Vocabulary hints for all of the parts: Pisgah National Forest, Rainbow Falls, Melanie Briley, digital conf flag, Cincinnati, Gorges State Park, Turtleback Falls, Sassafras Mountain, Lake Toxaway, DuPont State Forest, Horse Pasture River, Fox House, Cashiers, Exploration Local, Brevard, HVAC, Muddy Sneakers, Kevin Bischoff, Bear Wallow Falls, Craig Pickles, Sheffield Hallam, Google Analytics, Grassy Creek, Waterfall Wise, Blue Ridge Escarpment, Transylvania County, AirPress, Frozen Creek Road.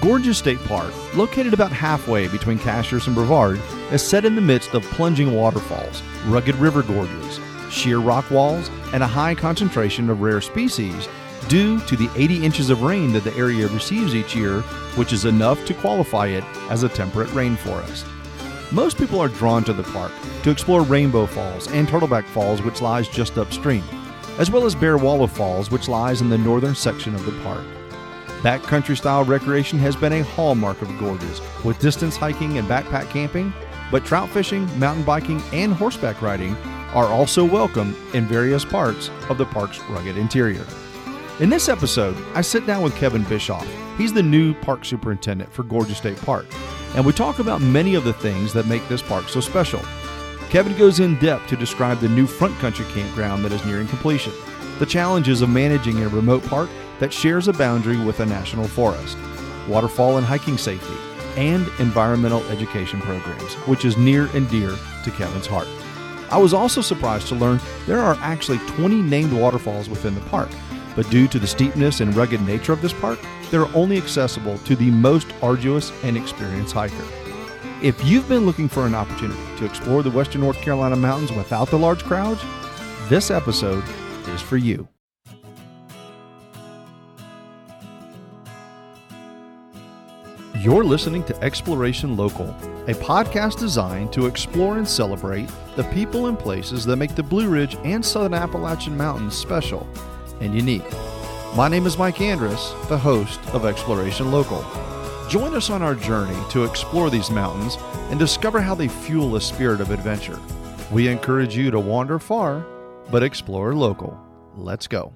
Gorges State Park, located about halfway between Cashiers and Brevard, is set in the midst of plunging waterfalls, rugged river gorges, sheer rock walls, and a high concentration of rare species due to the 80 inches of rain that the area receives each year, which is enough to qualify it as a temperate rainforest. Most people are drawn to the park to explore Rainbow Falls and Turtleback Falls, which lies just upstream, as well as Bear Wallow Falls, which lies in the northern section of the park. Backcountry-style recreation has been a hallmark of Gorges, with distance hiking and backpack camping, but trout fishing, mountain biking, and horseback riding are also welcome in various parts of the park's rugged interior. In this episode, I sit down with Kevin Bischoff. He's the new park superintendent for Gorges State Park, and we talk about many of the things that make this park so special. Kevin goes in depth to describe the new front country campground that is nearing completion, the challenges of managing a remote park that shares a boundary with a national forest, waterfall and hiking safety, and environmental education programs, which is near and dear to Kevin's heart. I was also surprised to learn there are actually 20 named waterfalls within the park, but due to the steepness and rugged nature of this park, they're only accessible to the most arduous and experienced hiker. If you've been looking for an opportunity to explore the western North Carolina mountains without the large crowds, this episode is for you. You're listening to Exploration Local, a podcast designed to explore and celebrate the people and places that make the Blue Ridge and Southern Appalachian Mountains special and unique. My name is Mike Andrus, the host of Exploration Local. Join us on our journey to explore these mountains and discover how they fuel a spirit of adventure. We encourage you to wander far, but explore local. Let's go.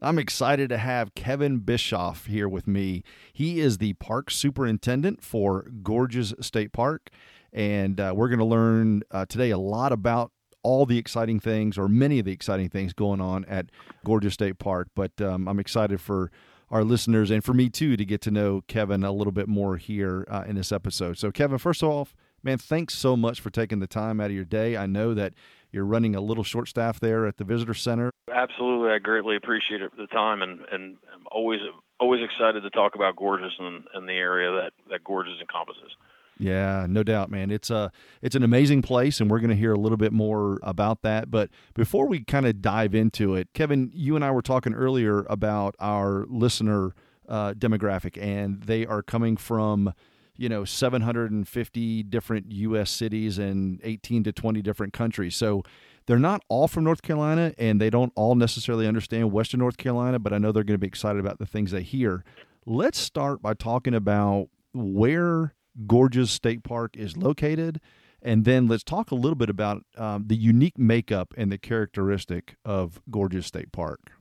I'm excited to have Kevin Bischoff here with me. He is the park superintendent for Gorges State Park, and we're going to learn today a lot about all the exciting things, or many of the exciting things going on at Gorges State Park. But I'm excited for our listeners and for me too to get to know Kevin a little bit more here in this episode. So Kevin, first off, man, thanks so much for taking the time out of your day. I know that you're running a little short staff there at the visitor center. Absolutely. I greatly appreciate it for the time, and I'm always excited to talk about Gorges and the area that Gorges encompasses. Yeah, no doubt, man. It's an amazing place, and we're going to hear a little bit more about that. But before we kind of dive into it, Kevin, you and I were talking earlier about our listener demographic, and they are coming from 750 different U.S. cities and 18 to 20 different countries. So they're not all from North Carolina, and they don't all necessarily understand Western North Carolina, but I know they're going to be excited about the things they hear. Let's start by talking about where Gorges State Park is located, and then let's talk a little bit about the unique makeup and the characteristic of Gorges State Park.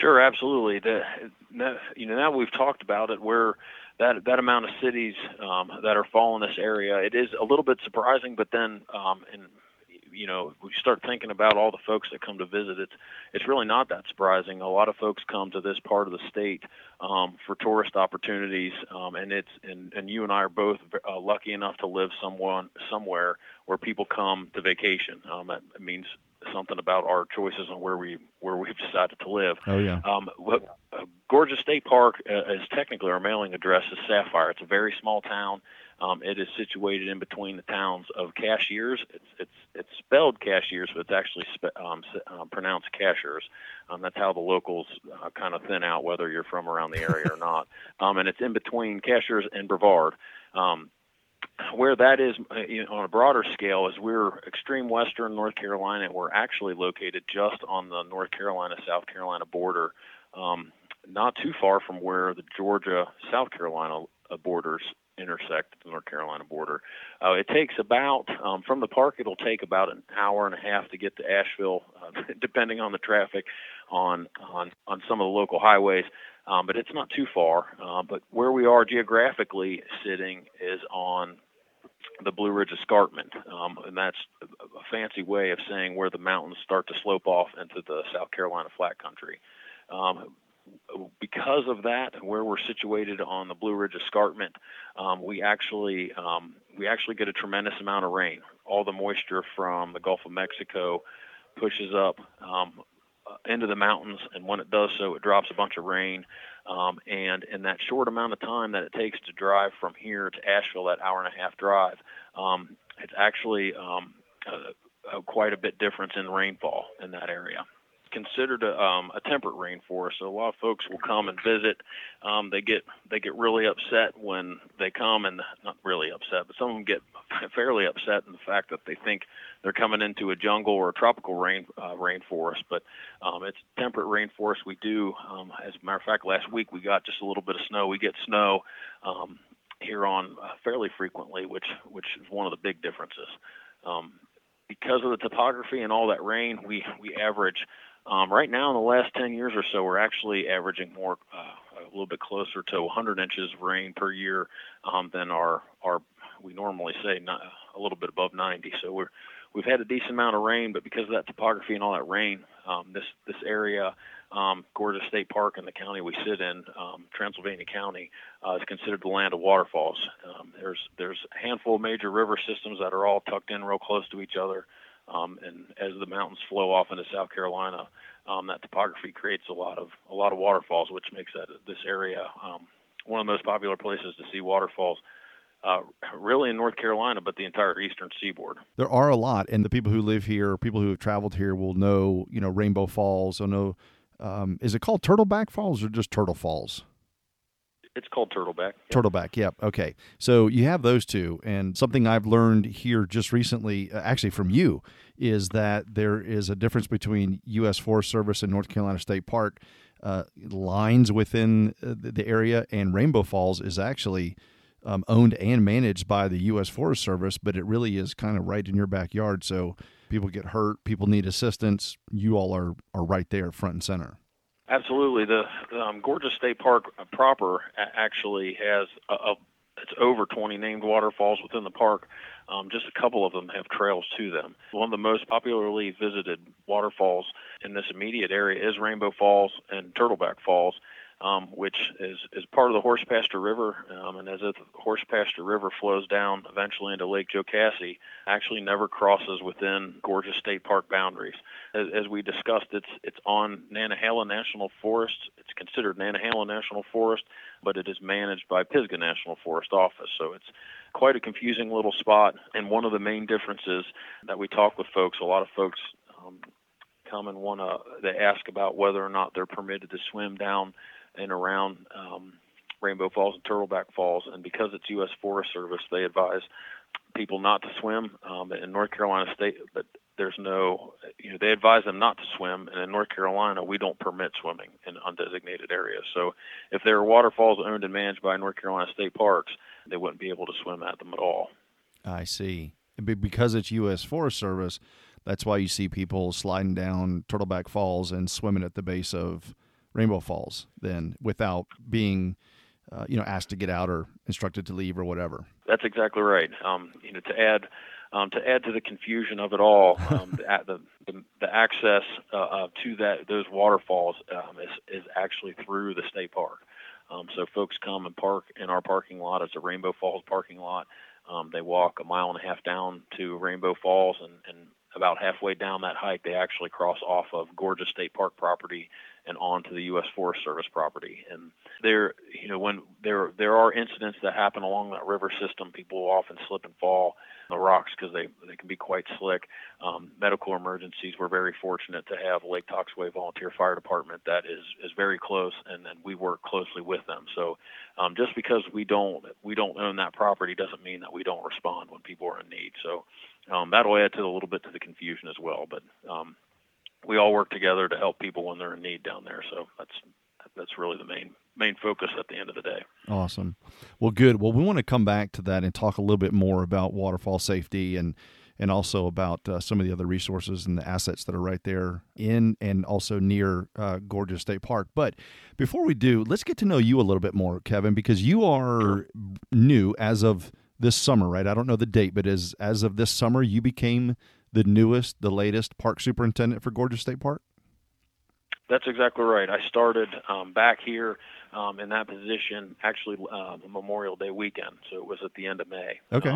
Sure, absolutely. Now we've talked about it, where that amount of cities that are following this area, it is a little bit surprising, but then, if we start thinking about all the folks that come to visit, it's really not that surprising. A lot of folks come to this part of the state for tourist opportunities, and you and I are both lucky enough to live somewhere where people come to vacation. That means something about our choices on where we've decided to live. Oh yeah. Gorges State Park is technically, our mailing address is Sapphire. It's a very small town. It is situated in between the towns of Cashiers. It's spelled Cashiers, but it's actually pronounced Cashiers. That's how the locals kind of thin out whether you're from around the area or not. And it's in between Cashiers and Brevard. Where that is on a broader scale is we're extreme western North Carolina, and we're actually located just on the North Carolina-South Carolina border, not too far from where the Georgia-South Carolina borders intersect the North Carolina border. It takes about, from the park, it'll take about an hour and a half to get to Asheville, depending on the traffic on some of the local highways. But it's not too far. But where we are geographically sitting is on the Blue Ridge Escarpment, and that's a fancy way of saying where the mountains start to slope off into the South Carolina flat country. Because of that, where we're situated on the Blue Ridge Escarpment, we actually get a tremendous amount of rain. All the moisture from the Gulf of Mexico pushes up into the mountains, and when it does so, it drops a bunch of rain. And in that short amount of time that it takes to drive from here to Asheville, that hour-and-a-half drive, it's actually quite a bit difference in rainfall in that area. Considered a temperate rainforest, so a lot of folks will come and visit. They get really upset when they come, and not really upset, but some of them get fairly upset in the fact that they think they're coming into a jungle or a tropical rainforest. But it's temperate rainforest. We do, as a matter of fact, last week we got just a little bit of snow. We get snow here on fairly frequently, which is one of the big differences. Because of the topography and all that rain, we average. Right now, in the last 10 years or so, we're actually averaging more, a little bit closer to 100 inches of rain per year than our we normally say, not a little bit above 90. So we've had a decent amount of rain, but because of that topography and all that rain, this area, Gorges State Park and the county we sit in, Transylvania County, is considered the land of waterfalls. There's a handful of major river systems that are all tucked in real close to each other. And as the mountains flow off into South Carolina, that topography creates a lot of waterfalls, which makes this area one of the most popular places to see waterfalls, really in North Carolina, but the entire eastern seaboard. There are a lot, and the people who live here, people who have traveled here, will know, Rainbow Falls. They'll know. Is it called Turtleback Falls or just Turtle Falls? It's called Turtleback. Yep. Turtleback, yep. Okay. So you have those two, and something I've learned here just recently, actually from you, is that there is a difference between U.S. Forest Service and North Carolina State Park lines within the area, and Rainbow Falls is actually owned and managed by the U.S. Forest Service, but it really is kind of right in your backyard, so people get hurt, people need assistance, you all are right there front and center. Absolutely. The Gorges State Park proper actually has it's over 20 named waterfalls within the park. Just a couple of them have trails to them. One of the most popularly visited waterfalls in this immediate area is Rainbow Falls and Turtleback Falls, which is part of the Horse Pasture River. And as the Horse Pasture River flows down eventually into Lake Jocassee, actually never crosses within Gorges State Park boundaries. As we discussed, it's on Nantahala National Forest. It's considered Nantahala National Forest, but it is managed by Pisgah National Forest Office. So it's quite a confusing little spot. And one of the main differences that we talk with folks, a lot of folks come and they ask about whether or not they're permitted to swim down and around Rainbow Falls and Turtleback Falls, and because it's U.S. Forest Service, they advise people not to swim in North Carolina State, but there's no, they advise them not to swim, and in North Carolina, we don't permit swimming in undesignated areas. So if there are waterfalls owned and managed by North Carolina State Parks, they wouldn't be able to swim at them at all. I see. Because it's U.S. Forest Service, that's why you see people sliding down Turtleback Falls and swimming at the base of Rainbow Falls then without being, asked to get out or instructed to leave or whatever. That's exactly right. To add to the confusion of it all, the access to those waterfalls is actually through the state park. So folks come and park in our parking lot. It's a Rainbow Falls parking lot. They walk 1.5 miles down to Rainbow Falls, and about halfway down that hike, they actually cross off of Gorges State Park property and onto the U.S. Forest Service property. And there are incidents that happen along that river system. People often slip and fall on the rocks because they can be quite slick. Medical emergencies. We're very fortunate to have Lake Toxaway Volunteer Fire Department that is very close, and then we work closely with them. So just because we don't own that property doesn't mean that we don't respond when people are in need. So that'll add to a little bit to the confusion as well, but we all work together to help people when they're in need down there. So that's really the main focus at the end of the day. Awesome. Well, good. Well, we want to come back to that and talk a little bit more about waterfall safety and also about some of the other resources and the assets that are right there in and also near Gorges State Park. But before we do, let's get to know you a little bit more, Kevin, because you are new as of this summer, right? I don't know the date, but as of this summer, you became the latest park superintendent for Gorges State Park? That's exactly right. I started back here in that position actually Memorial Day weekend, so it was at the end of May. Okay.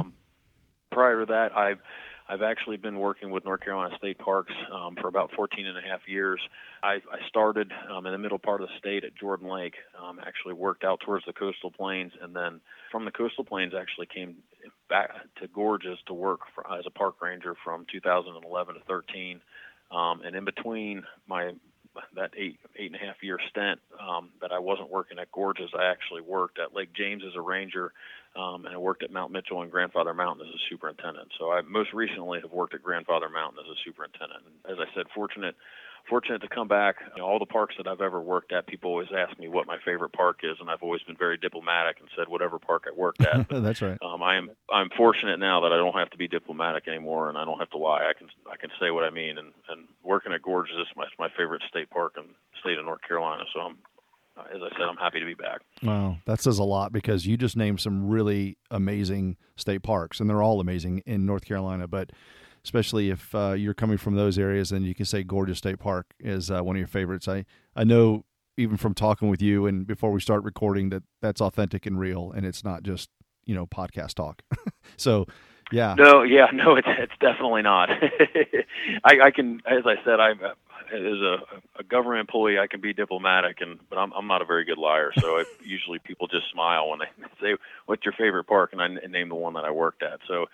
Prior to that, I I've actually been working with North Carolina State Parks for about 14 and a half years. I started in the middle part of the state at Jordan Lake, actually worked out towards the coastal plains, and then from the coastal plains actually came back to Gorges to work as a park ranger from 2011 to 13. And in between that eight and a half year stint that I wasn't working at Gorges, I actually worked at Lake James as a ranger, and I worked at Mount Mitchell and Grandfather Mountain as a superintendent. So I most recently have worked at Grandfather Mountain as a superintendent. And as I said, fortunate to come back. All the parks that I've ever worked at, people always ask me what my favorite park is, and I've always been very diplomatic and said whatever park I worked at. But, that's right. I'm fortunate now that I don't have to be diplomatic anymore, and I don't have to lie. I can say what I mean. And working at Gorges is my favorite state park in the state of North Carolina. So as I said, I'm happy to be back. Wow, that says a lot, because you just named some really amazing state parks, and they're all amazing in North Carolina, but especially if you're coming from those areas, and you can say Gorges State Park is one of your favorites. I know, even from talking with you and before we start recording, that that's authentic and real, and it's not just, podcast talk. So, yeah. No, it's definitely not. I can, as I said, as a government employee, I can be diplomatic, but I'm not a very good liar. So usually people just smile when they say, "What's your favorite park?" And I name the one that I worked at. So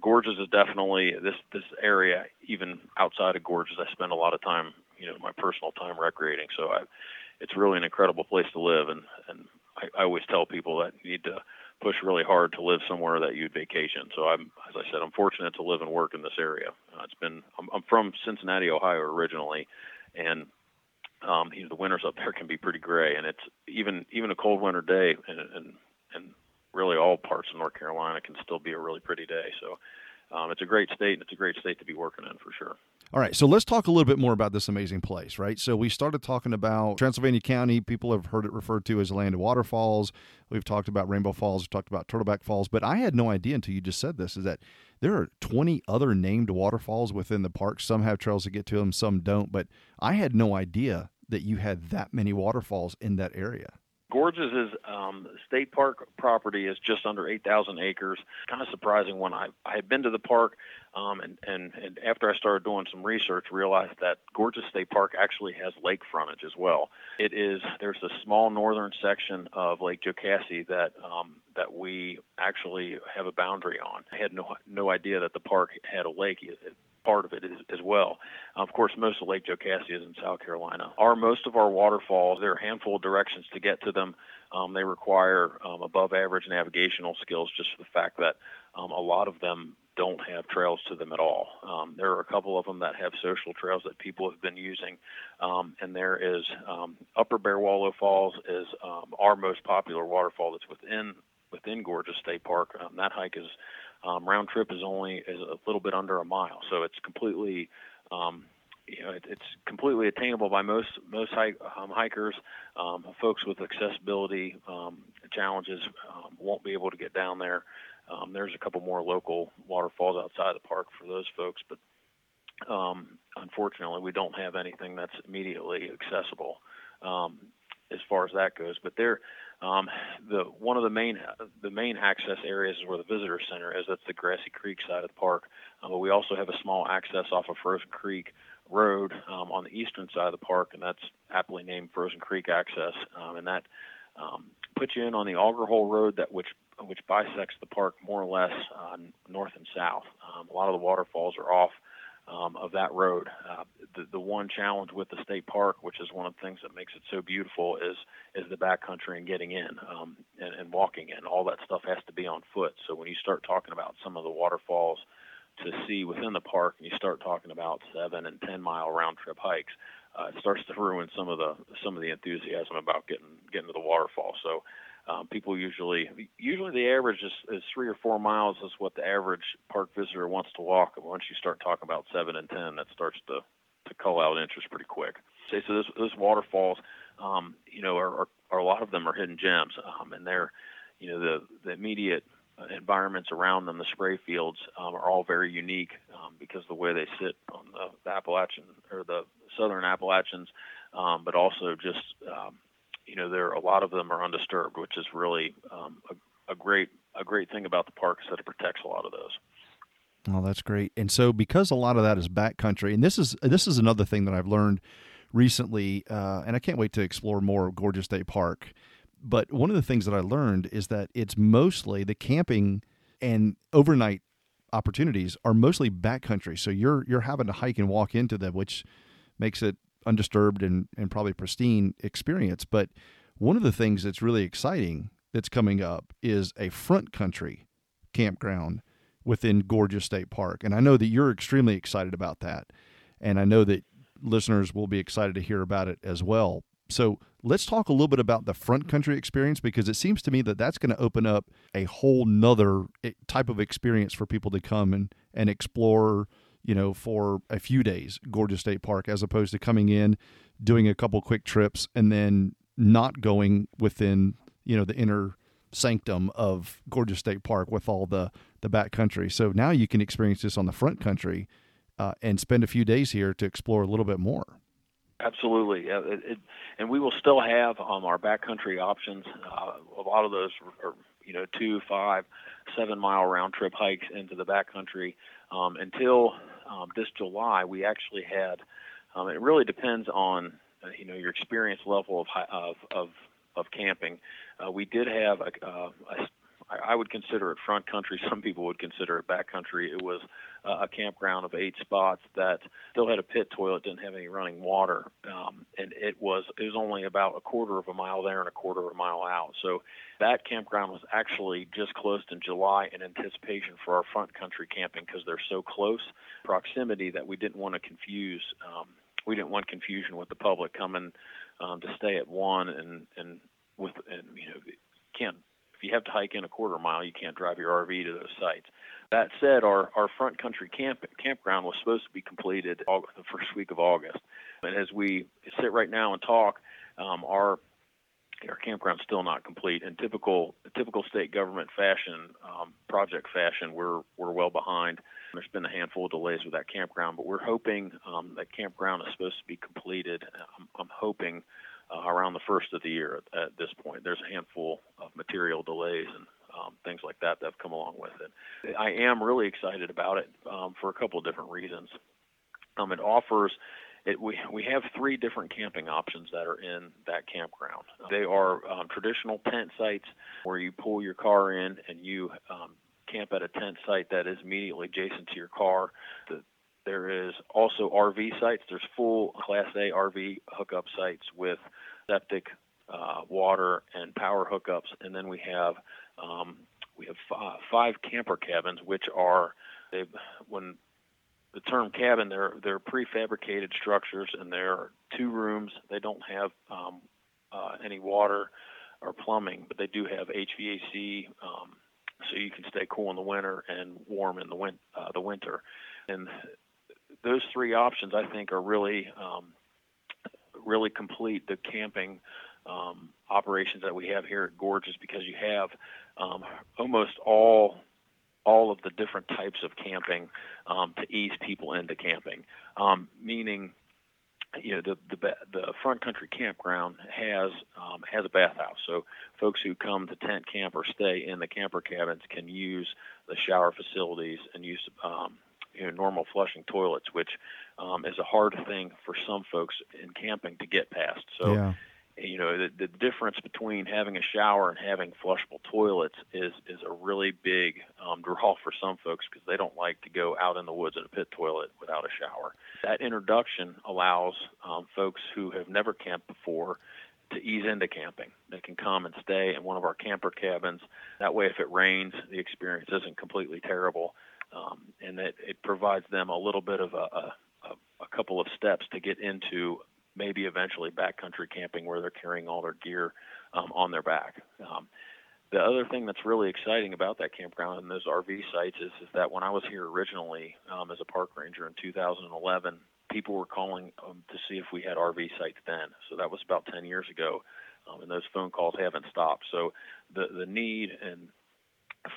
Gorges is definitely this area. Even outside of Gorges, I spend a lot of time, my personal time recreating. So it's really an incredible place to live. And I always tell people that you need to push really hard to live somewhere that you'd vacation. So as I said, I'm fortunate to live and work in this area. I'm from Cincinnati, Ohio originally, and the winters up there can be pretty gray, and it's even a cold winter day, and really all parts of North Carolina can still be a really pretty day. So it's a great state, and it's a great state to be working in for sure. All right, so let's talk a little bit more about this amazing place, right? So we started talking about Transylvania County. People have heard it referred to as the land of waterfalls. We've talked about Rainbow Falls. We've talked about Turtleback Falls. But I had no idea until you just said this, is that there are 20 other named waterfalls within the park. Some have trails to get to them, some don't. But I had no idea that you had that many waterfalls in that area. Gorges state park property is just under 8,000 acres. Kind of surprising when I had been to the park, and after I started doing some research, realized that Gorges State Park actually has lake frontage as well. There's a small northern section of Lake Jocassee that we actually have a boundary on. I had no idea that the park had a lake. Part of it is, as well. Of course, most of Lake Jocassee is in South Carolina. Most of our waterfalls, there are a handful of directions to get to them. They require above average navigational skills, just for the fact that a lot of them don't have trails to them at all. There are a couple of them that have social trails that people have been using, and there is Upper Bear Wallow Falls is our most popular waterfall that's within Gorges State Park. That hike is round trip is a little bit under a mile, so it's completely, it's completely attainable by most hikers. Folks with accessibility challenges won't be able to get down there. There's a couple more local waterfalls outside the park for those folks, but unfortunately, we don't have anything that's immediately accessible as far as that goes. But there. One of the main access areas is where the visitor center is. That's the Grassy Creek side of the park. But we also have a small access off of Frozen Creek Road on the eastern side of the park, and that's aptly named Frozen Creek Access. And that puts you in on the Augur Hole Road, which bisects the park more or less north and south. A lot of the waterfalls are off of that road. The one challenge with the state park, which is one of the things that makes it so beautiful, is the backcountry and getting in and walking in. All that stuff has to be on foot. So when you start talking about some of the waterfalls to see within the park, and you start talking about 7 and 10 mile round trip hikes, it starts to ruin some of the enthusiasm about getting to the waterfall. So people usually the average is 3 or 4 miles is what the average park visitor wants to walk. And once you start talking about 7 and 10, that starts to cull out interest pretty quick. So those waterfalls, are a lot of them are hidden gems, and they're, the immediate environments around them, the spray fields, are all very unique because of the way they sit on the Appalachian or the southern Appalachians, but also just there are a lot of them are undisturbed, which is really a great thing about the park, is that it protects a lot of those. Well, that's great. And so because a lot of that is backcountry, and this is another thing that I've learned recently, and I can't wait to explore more of Gorges State Park. But one of the things that I learned is that it's mostly the camping and overnight opportunities are mostly backcountry. So you're having to hike and walk into them, which makes it undisturbed and probably pristine experience. But one of the things that's really exciting that's coming up is a front country campground within Gorges State Park. And I know that you're extremely excited about that. And I know that listeners will be excited to hear about it as well. So let's talk a little bit about the front country experience, because it seems to me that that's going to open up a whole nother type of experience for people to come and explore, you know, for a few days, Gorges State Park, as opposed to coming in, doing a couple quick trips, and then not going within, you know, the inner sanctum of Gorges State Park with all the backcountry. So now you can experience this on the front country and spend a few days here to explore a little bit more. Absolutely. And we will still have our backcountry options. A lot of those are, 2, 5, 7 mile round trip hikes into the backcountry. Until this July, we actually had, it really depends on, your experience level of camping. We did have I would consider it front country. Some people would consider it back country. It was a campground of 8 spots that still had a pit toilet, didn't have any running water, and it was only about 1/4 of a mile there and 1/4 of a mile out. So that campground was actually just closed in July in anticipation for our front country camping, because they're so close proximity that we didn't want to confuse. We didn't want confusion with the public coming to stay at one and can't. You have to hike in 1/4 mile. You can't drive your RV to those sites. That said, our front country campground was supposed to be completed the first week of August. And as we sit right now and talk, our campground's still not complete. In typical state government fashion, project fashion, we're well behind. There's been a handful of delays with that campground, but we're hoping that campground is supposed to be completed. I'm hoping. Around the first of the year at this point. There's a handful of material delays and things like that that have come along with it. I am really excited about it for a couple of different reasons. It offers, we have 3 different camping options that are in that campground. They are traditional tent sites where you pull your car in and you camp at a tent site that is immediately adjacent to your car. There is also RV sites. There's full Class A RV hookup sites with septic, water, and power hookups. And then we have 5 camper cabins, which are when the term cabin, they're prefabricated structures, and they're 2 rooms. They don't have any water or plumbing, but they do have HVAC, so you can stay cool in the winter and warm in the winter. And those 3 options, I think, are really, really complete the camping operations that we have here at Gorges, because you have almost all of the different types of camping to ease people into camping. Meaning, the front country campground has a bathhouse, so folks who come to tent camp or stay in the camper cabins can use the shower facilities and use normal flushing toilets, which is a hard thing for some folks in camping to get past. So, the difference between having a shower and having flushable toilets is a really big draw for some folks, because they don't like to go out in the woods in a pit toilet without a shower. That introduction allows folks who have never camped before to ease into camping. They can come and stay in one of our camper cabins. That way, if it rains, the experience isn't completely terrible. And it provides them a little bit of a couple of steps to get into maybe eventually backcountry camping, where they're carrying all their gear on their back. The other thing that's really exciting about that campground and those RV sites is that when I was here originally as a park ranger in 2011, people were calling to see if we had RV sites then. So that was about 10 years ago, and those phone calls haven't stopped. So the need and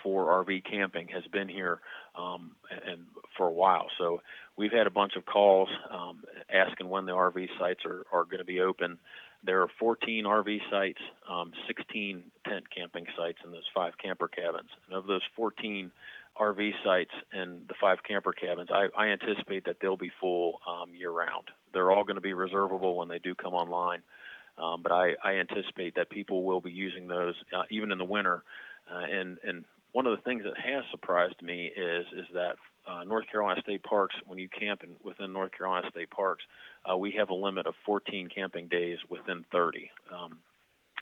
for RV camping has been here and for a while. So we've had a bunch of calls asking when the RV sites are going to be open. There are 14 RV sites, 16 tent camping sites and those 5 camper cabins. And of those 14 RV sites and the 5 camper cabins, I anticipate that they'll be full year-round. They're all going to be reservable when they do come online, but I anticipate that people will be using those even in the winter. And one of the things that has surprised me is that North Carolina State Parks, when you camp within North Carolina State Parks, we have a limit of 14 camping days within 30.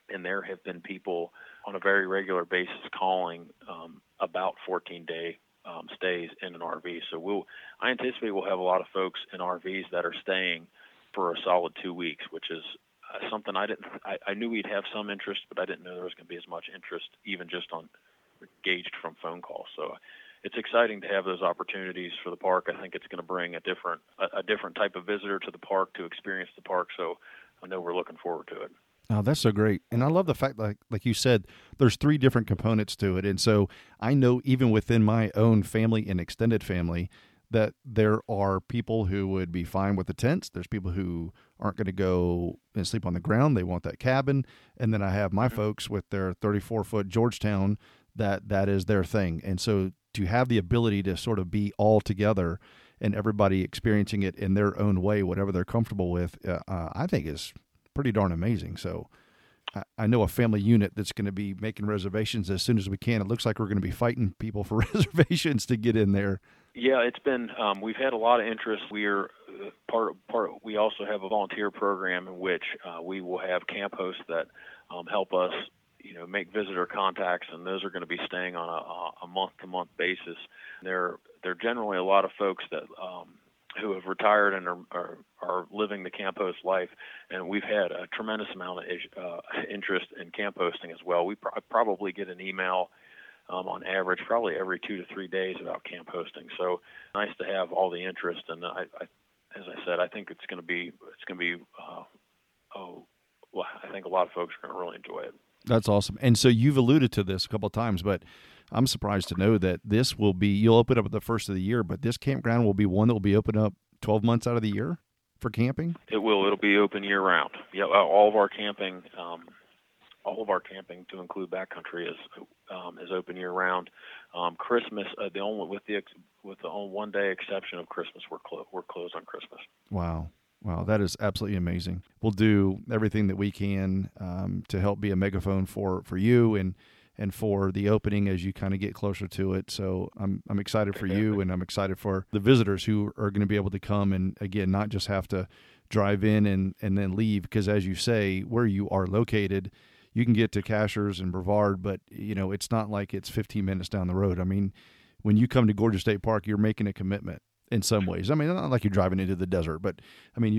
And there have been people on a very regular basis calling about 14-day stays in an RV. So I anticipate we'll have a lot of folks in RVs that are staying for a solid 2 weeks, which is something I knew we'd have some interest, but I didn't know there was going to be as much interest, even just gauged from phone calls. So it's exciting to have those opportunities for the park. I think it's going to bring a different type of visitor to the park to experience the park. So I know we're looking forward to it. Oh, that's so great. And I love the fact, like you said, there's 3 different components to it. And so I know even within my own family and extended family that there are people who would be fine with the tents. There's people who aren't going to go and sleep on the ground. They want that cabin. And then I have my folks with their 34-foot Georgetown that is their thing. And so to have the ability to sort of be all together and everybody experiencing it in their own way, whatever they're comfortable with, I think is pretty darn amazing. So I know a family unit that's going to be making reservations as soon as we can. It looks like we're going to be fighting people for reservations to get in there. Yeah, it's been, we've had a lot of interest. We're we also have a volunteer program in which we will have camp hosts that help us, make visitor contacts, and those are going to be staying on a month-to-month basis. They're generally a lot of folks that, who have retired and are living the camp host life, and we've had a tremendous amount of interest in camp hosting as well. We probably get an email on average probably every 2 to 3 days about camp hosting. So nice to have all the interest, and as I said, I think it's going to be I think a lot of folks are going to really enjoy it. That's awesome. And so you've alluded to this a couple of times, but I'm surprised to know that this will be, you'll open up at the first of the year, but this campground will be one that will be open up 12 months out of the year for camping? It will. It'll be open year round. Yeah, all of our camping to include backcountry is open year round. Christmas, with the only 1-day exception of Christmas, we're closed on Christmas. Wow. Wow, that is absolutely amazing. We'll do everything that we can to help be a megaphone for you and for the opening as you kind of get closer to it. So I'm excited for you, and I'm excited for the visitors who are going to be able to come and, again, not just have to drive in and then leave, because as you say, where you are located, you can get to Cashiers and Brevard, but, it's not like it's 15 minutes down the road. I mean, when you come to Gorges State Park, you're making a commitment. In some ways, I mean, not like you're driving into the desert, but I mean,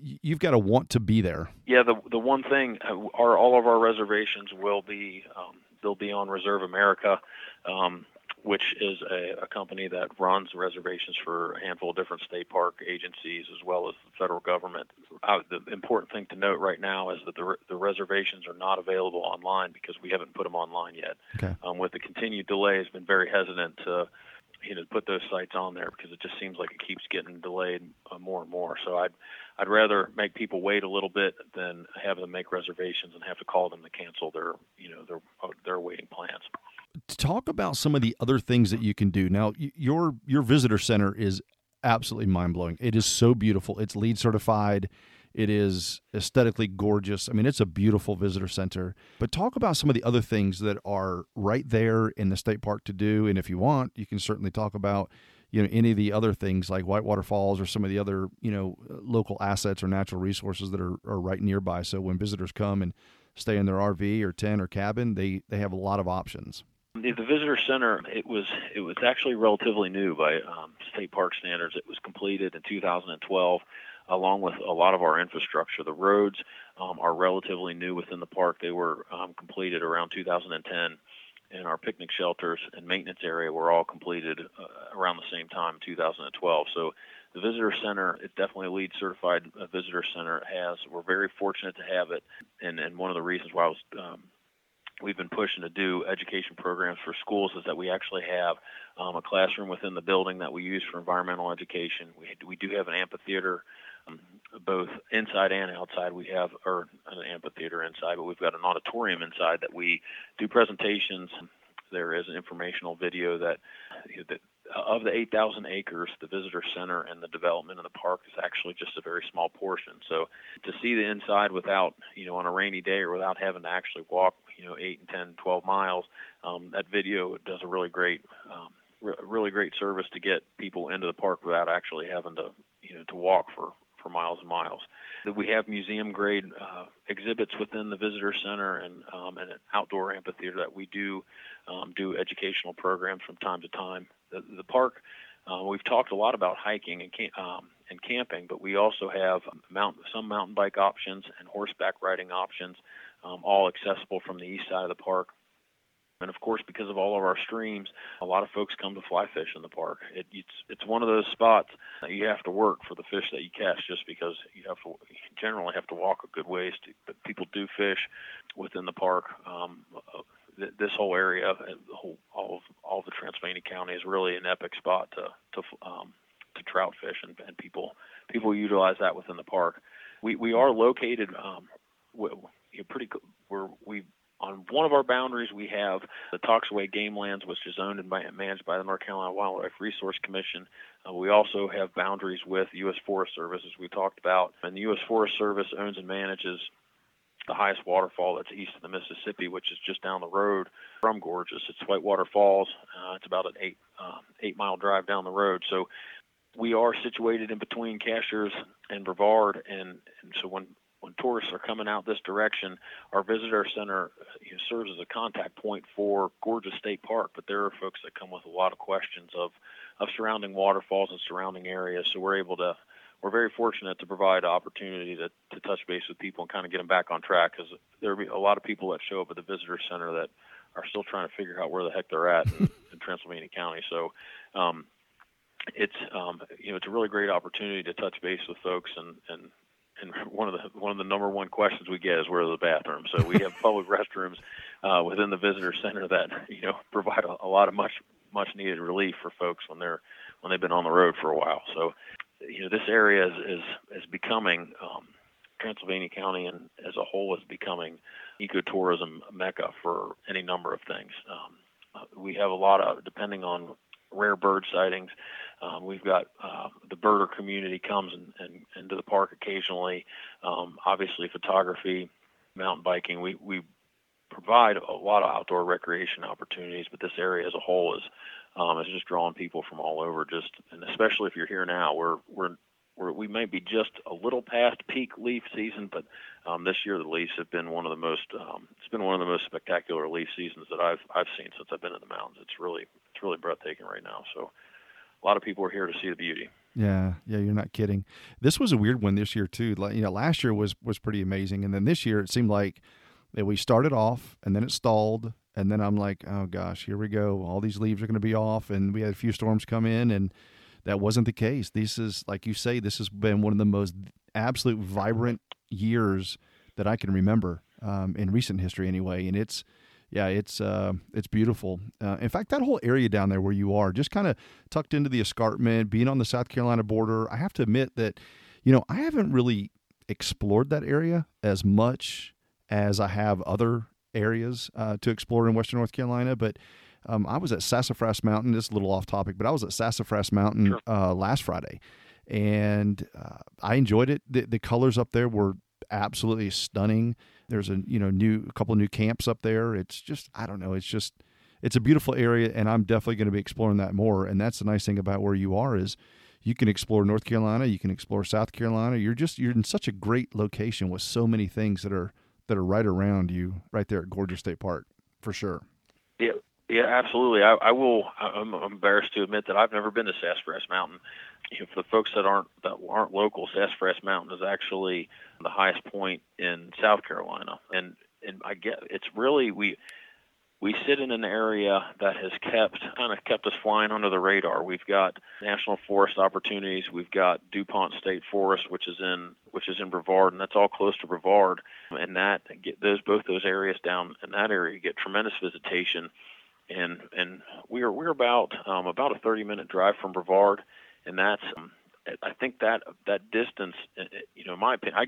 you've got to want to be there. Yeah, the one thing, all of our reservations will be they'll be on Reserve America, which is a company that runs reservations for a handful of different state park agencies as well as the federal government. The important thing to note right now is that the reservations are not available online because we haven't put them online yet. Okay. With the continued delay, it's been very hesitant to put those sites on there because it just seems like it keeps getting delayed more and more. So I'd rather make people wait a little bit than have them make reservations and have to call them to cancel their waiting plans. Talk about some of the other things that you can do. Now, your visitor center is absolutely mind-blowing. It is so beautiful. It's LEED certified. It is aesthetically gorgeous. I mean, it's a beautiful visitor center. But talk about some of the other things that are right there in the state park to do. And if you want, you can certainly talk about, any of the other things like Whitewater Falls or some of the other, local assets or natural resources that are right nearby. So when visitors come and stay in their RV or tent or cabin, they have a lot of options. The visitor center, it was actually relatively new by state park standards. It was completed in 2012. Along with a lot of our infrastructure. The roads are relatively new within the park. They were completed around 2010, and our picnic shelters and maintenance area were all completed around the same time, 2012. So the visitor center, it's definitely a LEED certified visitor center. We're very fortunate to have it, and one of the reasons why we've been pushing to do education programs for schools is that we actually have a classroom within the building that we use for environmental education. We do have an amphitheater both inside and outside. We have an amphitheater inside, but we've got an auditorium inside that we do presentations. There is an informational video that of the 8,000 acres, the visitor center and the development of the park is actually just a very small portion. So to see the inside without, on a rainy day or without having to actually walk, 8 and 10, 12 miles, that video does a really great service to get people into the park without actually having to walk for miles and miles. We have museum-grade exhibits within the visitor center and an outdoor amphitheater that we do educational programs from time to time. The park, we've talked a lot about hiking and camping, but we also have some mountain bike options and horseback riding options, all accessible from the east side of the park. And of course, because of all of our streams, a lot of folks come to fly fish in the park. It's one of those spots that you have to work for the fish that you catch, just because you generally have to walk a good ways. But people do fish within the park. This whole area, all of the Transylvania County, is really an epic spot to trout fish, and people utilize that within the park. We are located on one of our boundaries, we have the Toxaway Game Lands, which is owned and managed by the North Carolina Wildlife Resource Commission. We also have boundaries with U.S. Forest Service, as we talked about. And the U.S. Forest Service owns and manages the highest waterfall that's east of the Mississippi, which is just down the road from Gorges. It's Whitewater Falls. It's about an 8-mile drive down the road. So we are situated in between Cashiers and Brevard, and so when tourists are coming out this direction, our visitor center serves as a contact point for Gorges State Park, but there are folks that come with a lot of questions of surrounding waterfalls and surrounding areas, so we're very fortunate to provide an opportunity to touch base with people and kind of get them back on track, because there will be a lot of people that show up at the visitor center that are still trying to figure out where the heck they're at in Transylvania County. So it's a really great opportunity to touch base with folks, and one of the number one questions we get is, where are the bathrooms? So we have public restrooms within the visitor center that provide a lot of much needed relief for folks when they've been on the road for a while. So this area is becoming Transylvania County, and as a whole, is becoming ecotourism mecca for any number of things. We have a lot of, depending on rare bird sightings. We've got the birder community comes and to the park occasionally. Obviously, photography, mountain biking. We provide a lot of outdoor recreation opportunities, but this area as a whole is just drawing people from all over. Just, and especially if you're here now, we may be just a little past peak leaf season, but this year the leaves have been one of the most spectacular leaf seasons that I've seen since I've been in the mountains. It's really breathtaking right now. So a lot of people are here to see the beauty. Yeah, you're not kidding. This was a weird one this year too. Last year was pretty amazing, and then this year it seemed like that we started off and then it stalled, and then I'm like, oh gosh, here we go. All these leaves are going to be off, and we had a few storms come in, and that wasn't the case. This is, like you say, this has been one of the most absolute vibrant years that I can remember in recent history, anyway. And it's beautiful. In fact, that whole area down there where you are, just kind of tucked into the escarpment, being on the South Carolina border, I have to admit that, I haven't really explored that area as much as I have other areas to explore in Western North Carolina, but. I was at Sassafras Mountain. This is a little off topic, but I was at Sassafras Mountain last Friday, and I enjoyed it. The colors up there were absolutely stunning. There's a couple of new camps up there. It's just, I don't know. It's a beautiful area, and I'm definitely going to be exploring that more. And that's the nice thing about where you are is you can explore North Carolina, you can explore South Carolina. You're in such a great location with so many things that are right around you, right there at Gorges State Park, for sure. Yeah. Yeah, absolutely. I'm embarrassed to admit that I've never been to Sassafras Mountain. For the folks that aren't local, Sassafras Mountain is actually the highest point in South Carolina, and I get it's really we sit in an area that has kept us flying under the radar. We've got national forest opportunities. We've got DuPont State Forest, which is in Brevard, and that's all close to Brevard, and both those areas down in that area get tremendous visitation. And we're about a 30-minute drive from Brevard, and that's I think that distance, you know, in my opinion, I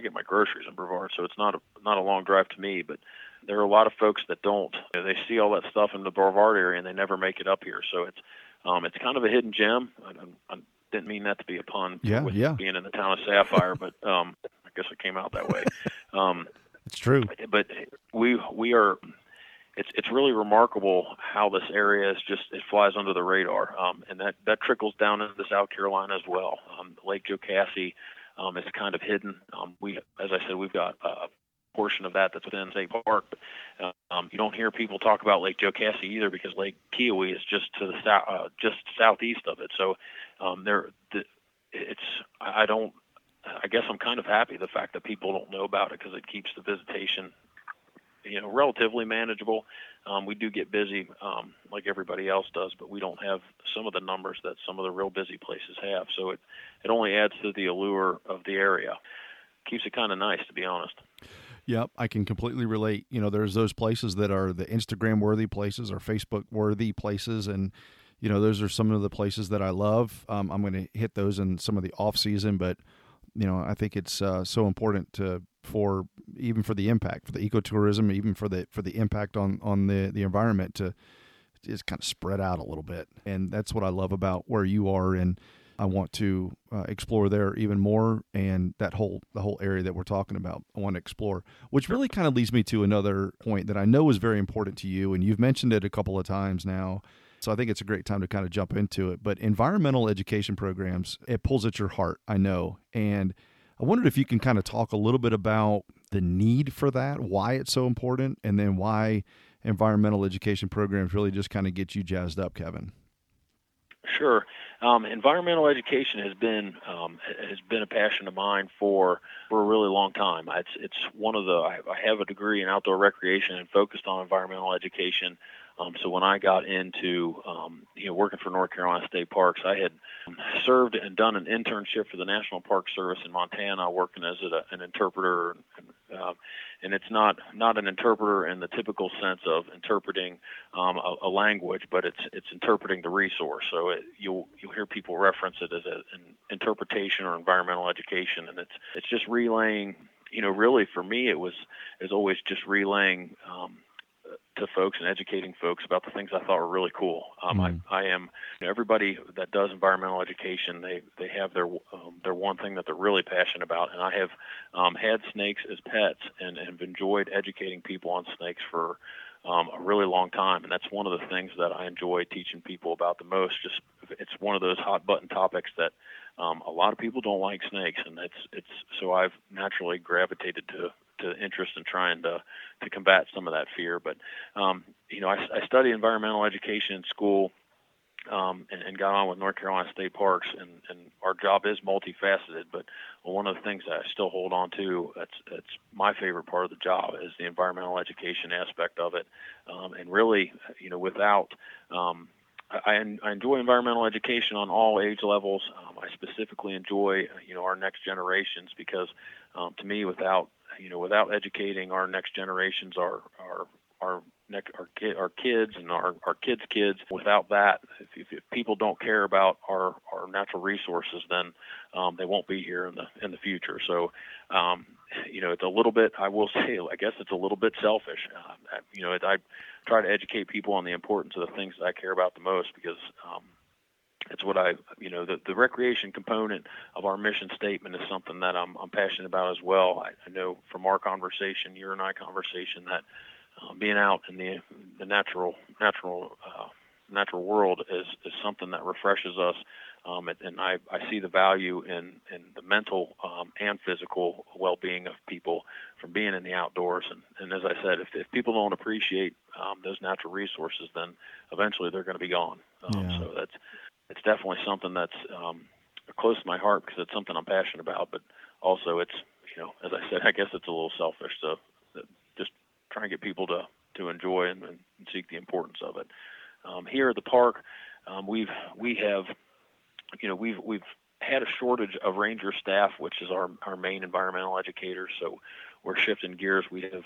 get my groceries in Brevard, so it's not a long drive to me. But there are a lot of folks that don't. You know, they see all that stuff in the Brevard area and they never make it up here. So it's kind of a hidden gem. I didn't mean that to be a pun. With being in the town of Sapphire, but I guess it came out that way. It's true. But we are. It's really remarkable how this area is just, it flies under the radar. And that trickles down into South Carolina as well. Lake Jocassee is kind of hidden. As I said, we've got a portion of that's within state park. But, you don't hear people talk about Lake Jocassee either, because Lake Kiowee is just to the south, just southeast of it. So I guess I'm kind of happy the fact that people don't know about it, because it keeps the visitation, you know, relatively manageable. We do get busy like everybody else does, but we don't have some of the numbers that some of the real busy places have. So it only adds to the allure of the area. Keeps it kind of nice, to be honest. Yep, I can completely relate. You know, there's those places that are the Instagram-worthy places or Facebook-worthy places, and, you know, those are some of the places that I love. I'm going to hit those in some of the off-season, but, you know, I think it's so important for the impact, for the ecotourism, even for the impact on the environment, to just kind of spread out a little bit. And that's what I love about where you are, and I want to explore there even more, and the whole area that we're talking about, I want to explore, which really kind of leads me to another point that I know is very important to you, and you've mentioned it a couple of times now, so I think it's a great time to kind of jump into it. But environmental education programs, it pulls at your heart, I know, and I wondered if you can kind of talk a little bit about the need for that, why it's so important, and then why environmental education programs really just kind of get you jazzed up, Kevin. Sure. Environmental education has been a passion of mine for a really long time. It's one of the, I have a degree in outdoor recreation and focused on environmental education. So when I got into working for North Carolina State Parks, I had served and done an internship for the National Park Service in Montana, working as an interpreter. And it's not an interpreter in the typical sense of interpreting a language, but it's interpreting the resource. So you'll hear people reference it as an interpretation or environmental education, and it's just relaying. You know, really for me, it was always just relaying to folks and educating folks about the things I thought were really cool. Everybody that does environmental education, they have their one thing that they're really passionate about. And I have had snakes as pets and have enjoyed educating people on snakes for a really long time. And that's one of the things that I enjoy teaching people about the most. Just, it's one of those hot button topics that a lot of people don't like snakes. And it's so I've naturally gravitated to interest in trying to combat some of that fear. But, I studied environmental education in school and got on with North Carolina State Parks, and our job is multifaceted, but one of the things that I still hold on to, that's my favorite part of the job, is the environmental education aspect of it. And really, you know, I enjoy environmental education on all age levels. I specifically enjoy, our next generations, because to me, without educating our next generations, our kids and our kids' kids, without that, if people don't care about our natural resources, then they won't be here in the future. So, it's a little bit, I will say, I guess it's a little bit selfish. I try to educate people on the importance of the things that I care about the most, because it's what the recreation component of our mission statement is something that I'm passionate about as well. I know from our conversation, your and I conversation, that being out in the natural world is something that refreshes us. And I see the value in the mental and physical well-being of people from being in the outdoors. And as I said, if people don't appreciate those natural resources, then eventually they're going to be gone. So it's definitely something that's close to my heart, because it's something I'm passionate about. But also it's, as I said, I guess it's a little selfish. So just trying to get people to enjoy and seek the importance of it. Here at the park, we've had a shortage of ranger staff, which is our main environmental educators. So we're shifting gears. We have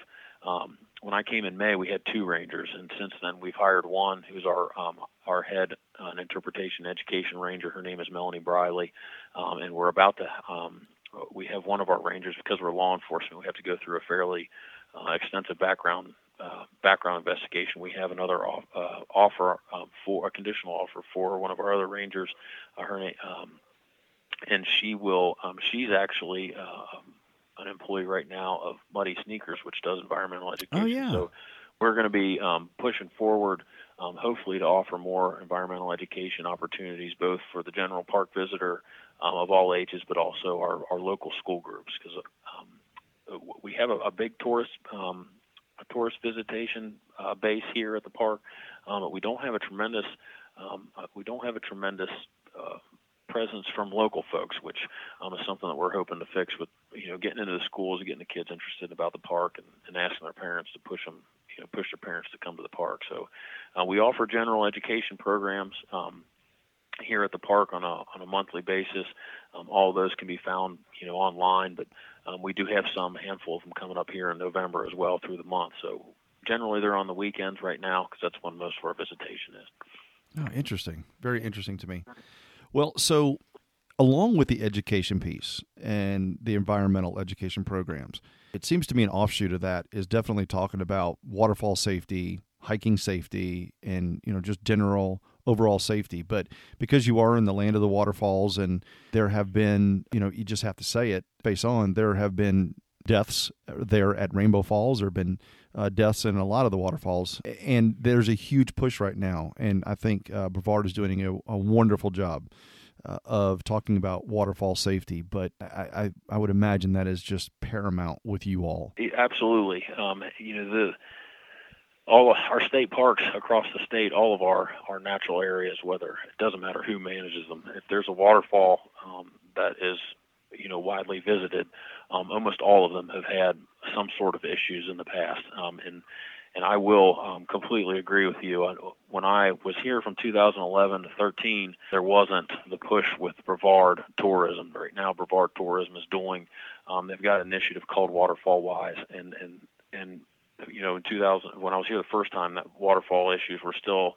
When I came in May, we had 2 rangers, and since then we've hired one who's our head an interpretation education ranger. Her name is Melanie Briley, and we're about to we have one of our rangers, because we're law enforcement, we have to go through a fairly extensive background investigation. We have another offer for a conditional offer for one of our other rangers, her name, and she will. She's actually an employee right now of Muddy Sneakers, which does environmental education. Oh, yeah. So we're going to be pushing forward, hopefully, to offer more environmental education opportunities, both for the general park visitor of all ages, but also our local school groups, because we have a big tourist visitation base here at the park, but we don't have a tremendous presence from local folks, which is something that we're hoping to fix with getting into the schools and getting the kids interested about the park, and asking their parents to push their parents to come to the park. So we offer general education programs here at the park on a monthly basis. All of those can be found online, but we do have some handful of them coming up here in November as well through the month. So generally they're on the weekends right now, because that's when most of our visitation is. Oh, interesting. Very interesting to me. Well, so along with the education piece and the environmental education programs, it seems to me an offshoot of that is definitely talking about waterfall safety, hiking safety, and just general overall safety. But because you are in the land of the waterfalls, and there have been, you just have to say it face on, there have been deaths there at Rainbow Falls. There have been deaths in a lot of the waterfalls, and there's a huge push right now. And I think Brevard is doing a wonderful job of talking about waterfall safety, but I would imagine that is just paramount with you all. Absolutely. All our state parks across the state, all of our natural areas, whether it doesn't matter who manages them, if there's a waterfall that is widely visited, almost all of them have had some sort of issues in the past. And I will completely agree with you. When I was here from 2011 to 13, there wasn't the push with Brevard tourism. Right now, Brevard tourism is doing. They've got an initiative called Waterfall Wise, and in 2000, when I was here the first time, that waterfall issues were still.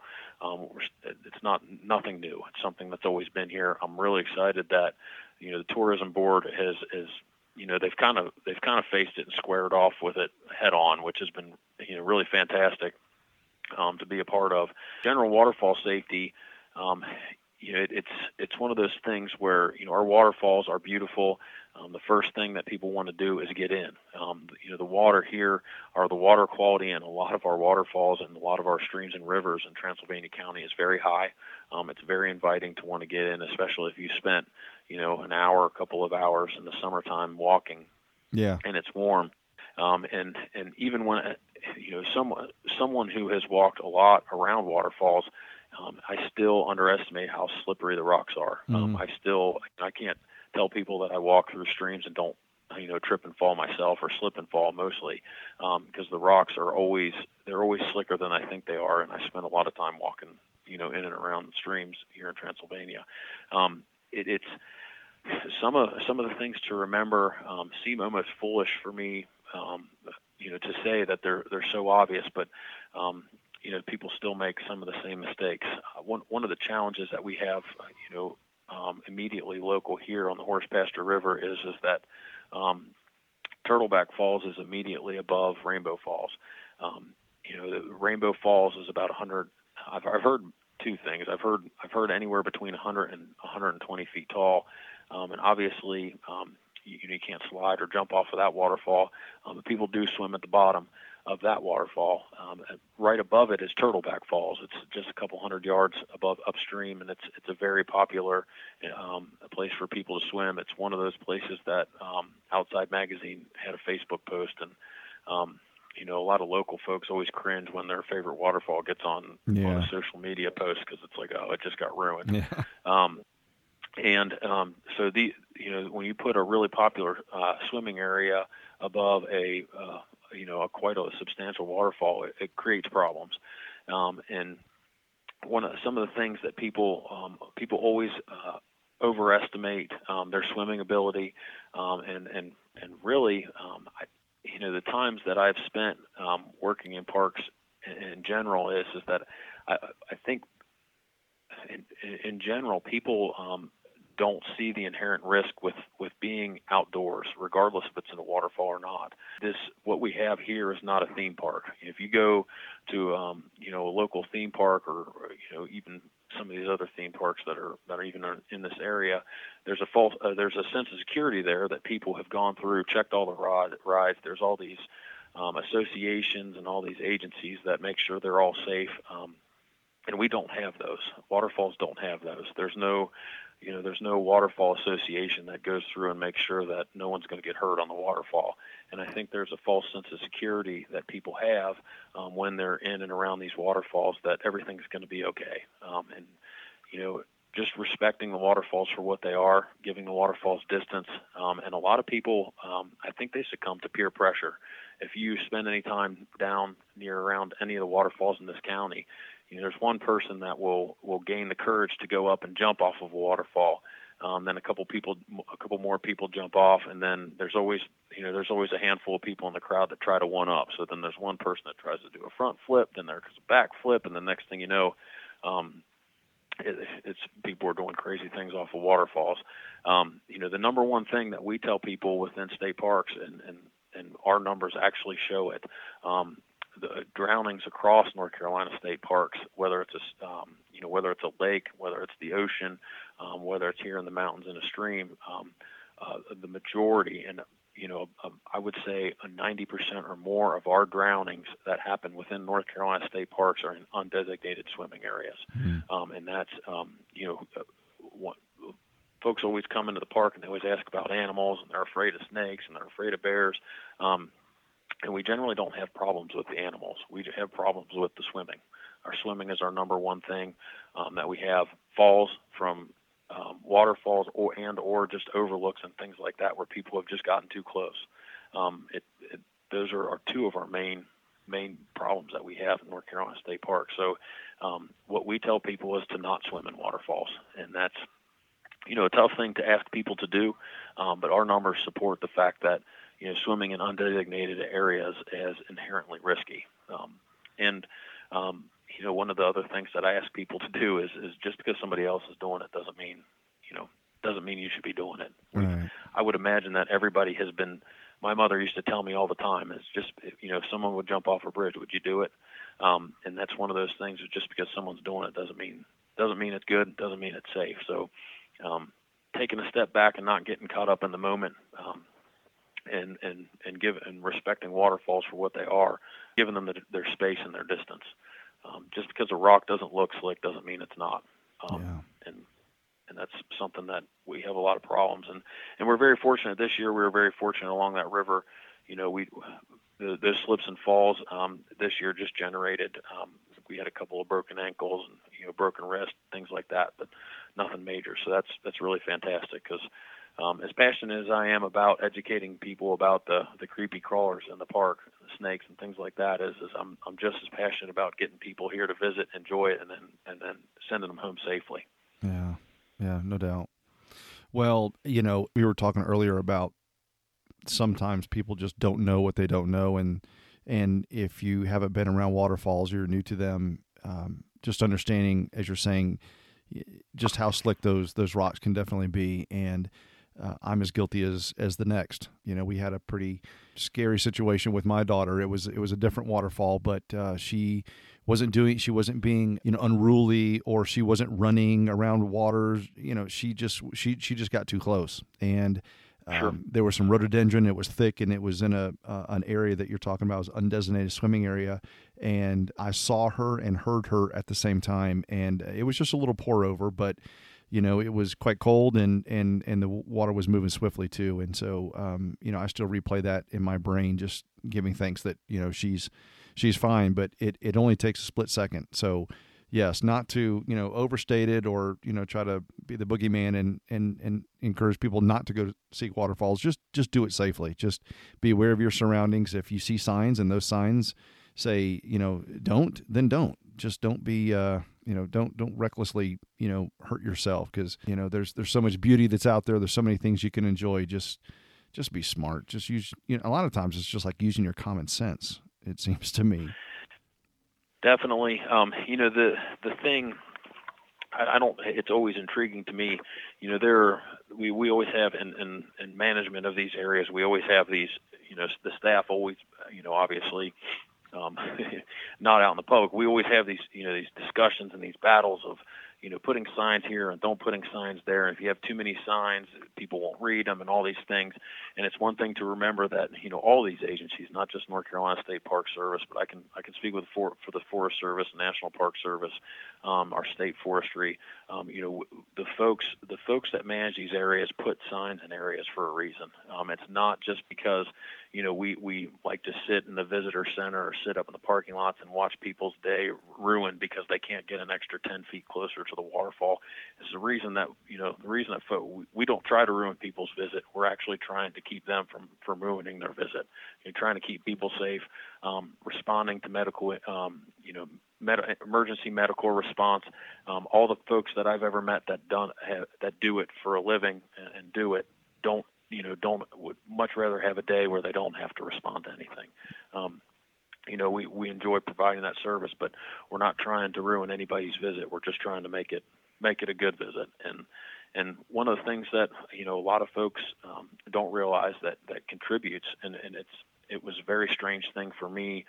It's nothing new. It's something that's always been here. I'm really excited that the tourism board has. They've kind of faced it and squared off with it head on, which has been really fantastic to be a part of. General waterfall safety, it's one of those things where our waterfalls are beautiful. The first thing that people want to do is get in. The water here, or the water quality in a lot of our waterfalls and a lot of our streams and rivers in Transylvania County is very high. It's very inviting to want to get in, especially if you spent an hour, a couple of hours in the summertime walking. Yeah. And it's warm. And even when, someone who has walked a lot around waterfalls, I still underestimate how slippery the rocks are. Mm-hmm. I can't tell people that I walk through streams and don't, trip and fall myself, or slip and fall mostly, because the rocks are always slicker than I think they are. And I spend a lot of time walking, in and around streams here in Transylvania. It's some of the things to remember seem almost foolish for me, to say that they're so obvious, but people still make some of the same mistakes. One of the challenges that we have, immediately local here on the Horse Pasture River is that Turtleback Falls is immediately above Rainbow Falls. Rainbow Falls is about 100. I've heard. Two things. I've heard anywhere between 100 and 120 feet tall, and obviously you can't slide or jump off of that waterfall. But people do swim at the bottom of that waterfall. Right above it is Turtleback Falls. It's just a couple hundred yards above upstream, and it's a very popular place for people to swim. It's one of those places that Outside Magazine had a Facebook post, and a lot of local folks always cringe when their favorite waterfall gets on a social media post, because it's like, oh, it just got ruined. Yeah. So when you put a really popular swimming area above a quite a substantial waterfall, it creates problems. And some of the things that people always overestimate their swimming ability, and really you know, the times that I've spent working in parks in general is that I think in general people don't see the inherent risk with being outdoors, regardless if it's in a waterfall or not. This, what we have here, is not a theme park. If you go to you know, a local theme park, or you know, even some of these other theme parks that are even in this area, there's a sense of security there that people have gone through, checked all the rides. There's all these associations and all these agencies that make sure they're all safe, and we don't have those. Waterfalls don't have those. There's no waterfall association that goes through and makes sure that no one's going to get hurt on the waterfall. And I think there's a false sense of security that people have when they're in and around these waterfalls, that everything's going to be okay. And, you know, just respecting the waterfalls for what they are, giving the waterfalls distance. And a lot of people, I think they succumb to peer pressure. If you spend any time down near around any of the waterfalls in this county, you know, there's one person that will gain the courage to go up and jump off of a waterfall. Then a couple more people jump off, and then there's always a handful of people in the crowd that try to one up. So then there's one person that tries to do a front flip, then there's a back flip, and the next thing you know, it's people are doing crazy things off of waterfalls. You know, the number one thing that we tell people within state parks, and our numbers actually show it. The drownings across North Carolina state parks, whether it's a lake, whether it's the ocean, whether it's here in the mountains in a stream, the majority, and you know, I would say a 90% or more of our drownings that happen within North Carolina state parks are in undesignated swimming areas, and that's folks always come into the park and they always ask about animals, and they're afraid of snakes and they're afraid of bears. And we generally don't have problems with the animals. We have problems with the swimming. Our swimming is our number one thing that we have. Falls from waterfalls or just overlooks and things like that, where people have just gotten too close. Those are two of our main problems that we have in North Carolina State Park. So what we tell people is to not swim in waterfalls, and that's, you know, a tough thing to ask people to do, but our numbers support the fact that, you know, swimming in undesignated areas is inherently risky. You know, one of the other things that I ask people to do is just because somebody else is doing it doesn't mean you should be doing it. Right. I would imagine that everybody has been. My mother used to tell me all the time, it's just, you know, if someone would jump off a bridge, would you do it? And that's one of those things. Just because someone's doing it doesn't mean it's good. Doesn't mean it's safe. So taking a step back and not getting caught up in the moment. And respecting waterfalls for what they are, giving them their space and their distance. Just because a rock doesn't look slick doesn't mean it's not. Yeah. And that's something that we have a lot of problems. And we're very fortunate this year. We were very fortunate along that river. You know, those slips and falls this year just generated. We had a couple of broken ankles and, you know, broken wrists, things like that, but nothing major. So that's really fantastic, because as passionate as I am about educating people about the creepy crawlers in the park, the snakes and things like that, I'm just as passionate about getting people here to visit, enjoy it, and then sending them home safely. Yeah, no doubt. Well, you know, we were talking earlier about sometimes people just don't know what they don't know, and if you haven't been around waterfalls, you're new to them. Just understanding, as you're saying, just how slick those rocks can definitely be, and I'm as guilty as the next. You know, we had a pretty scary situation with my daughter. It was a different waterfall, but she wasn't being, you know, unruly, or she wasn't running around water. You know, she just got too close, and sure. There was some rhododendron. It was thick, and it was in an area that you're talking about. It was an undesignated swimming area, and I saw her and heard her at the same time, and it was just a little pour over, but you know, it was quite cold, and the water was moving swiftly too. And so, you know, I still replay that in my brain, just giving thanks that, you know, she's fine, but it only takes a split second. So yes, not to, you know, overstate it, or, you know, try to be the boogeyman and encourage people not to go seek waterfalls. Just do it safely. Just be aware of your surroundings. If you see signs and those signs say, you know, don't, then don't. Just don't be, you know, don't recklessly, you know, hurt yourself, because, you know, there's so much beauty that's out there. There's so many things you can enjoy. Just just be smart. Just use, a lot of times it's just like using your common sense, it seems to me. Definitely. The thing, it's always intriguing to me, we always have in management of these areas, we always have these, the staff always, obviously, not out in the public, we always have these, these discussions and these battles of, putting signs here and don't putting signs there. And if you have too many signs, people won't read them and all these things. And it's one thing to remember that, all these agencies, not just North Carolina State Park Service, but I can speak with for the Forest Service, National Park Service, our state forestry, the folks that manage these areas put signs in areas for a reason. It's not just because, we like to sit in the visitor center or sit up in the parking lots and watch people's day ruined because they can't get an extra 10 feet closer to the waterfall. It's the reason that, we don't try to ruin people's visit. We're actually trying to keep them from ruining their visit. You're trying to keep people safe, responding to medical, emergency medical response. All the folks that I've ever met that do it for a living and do it would much rather have a day where they don't have to respond to anything. We enjoy providing that service, but we're not trying to ruin anybody's visit. We're just trying to make it a good visit. And one of the things that, a lot of folks don't realize that contributes. And it was a very strange thing for me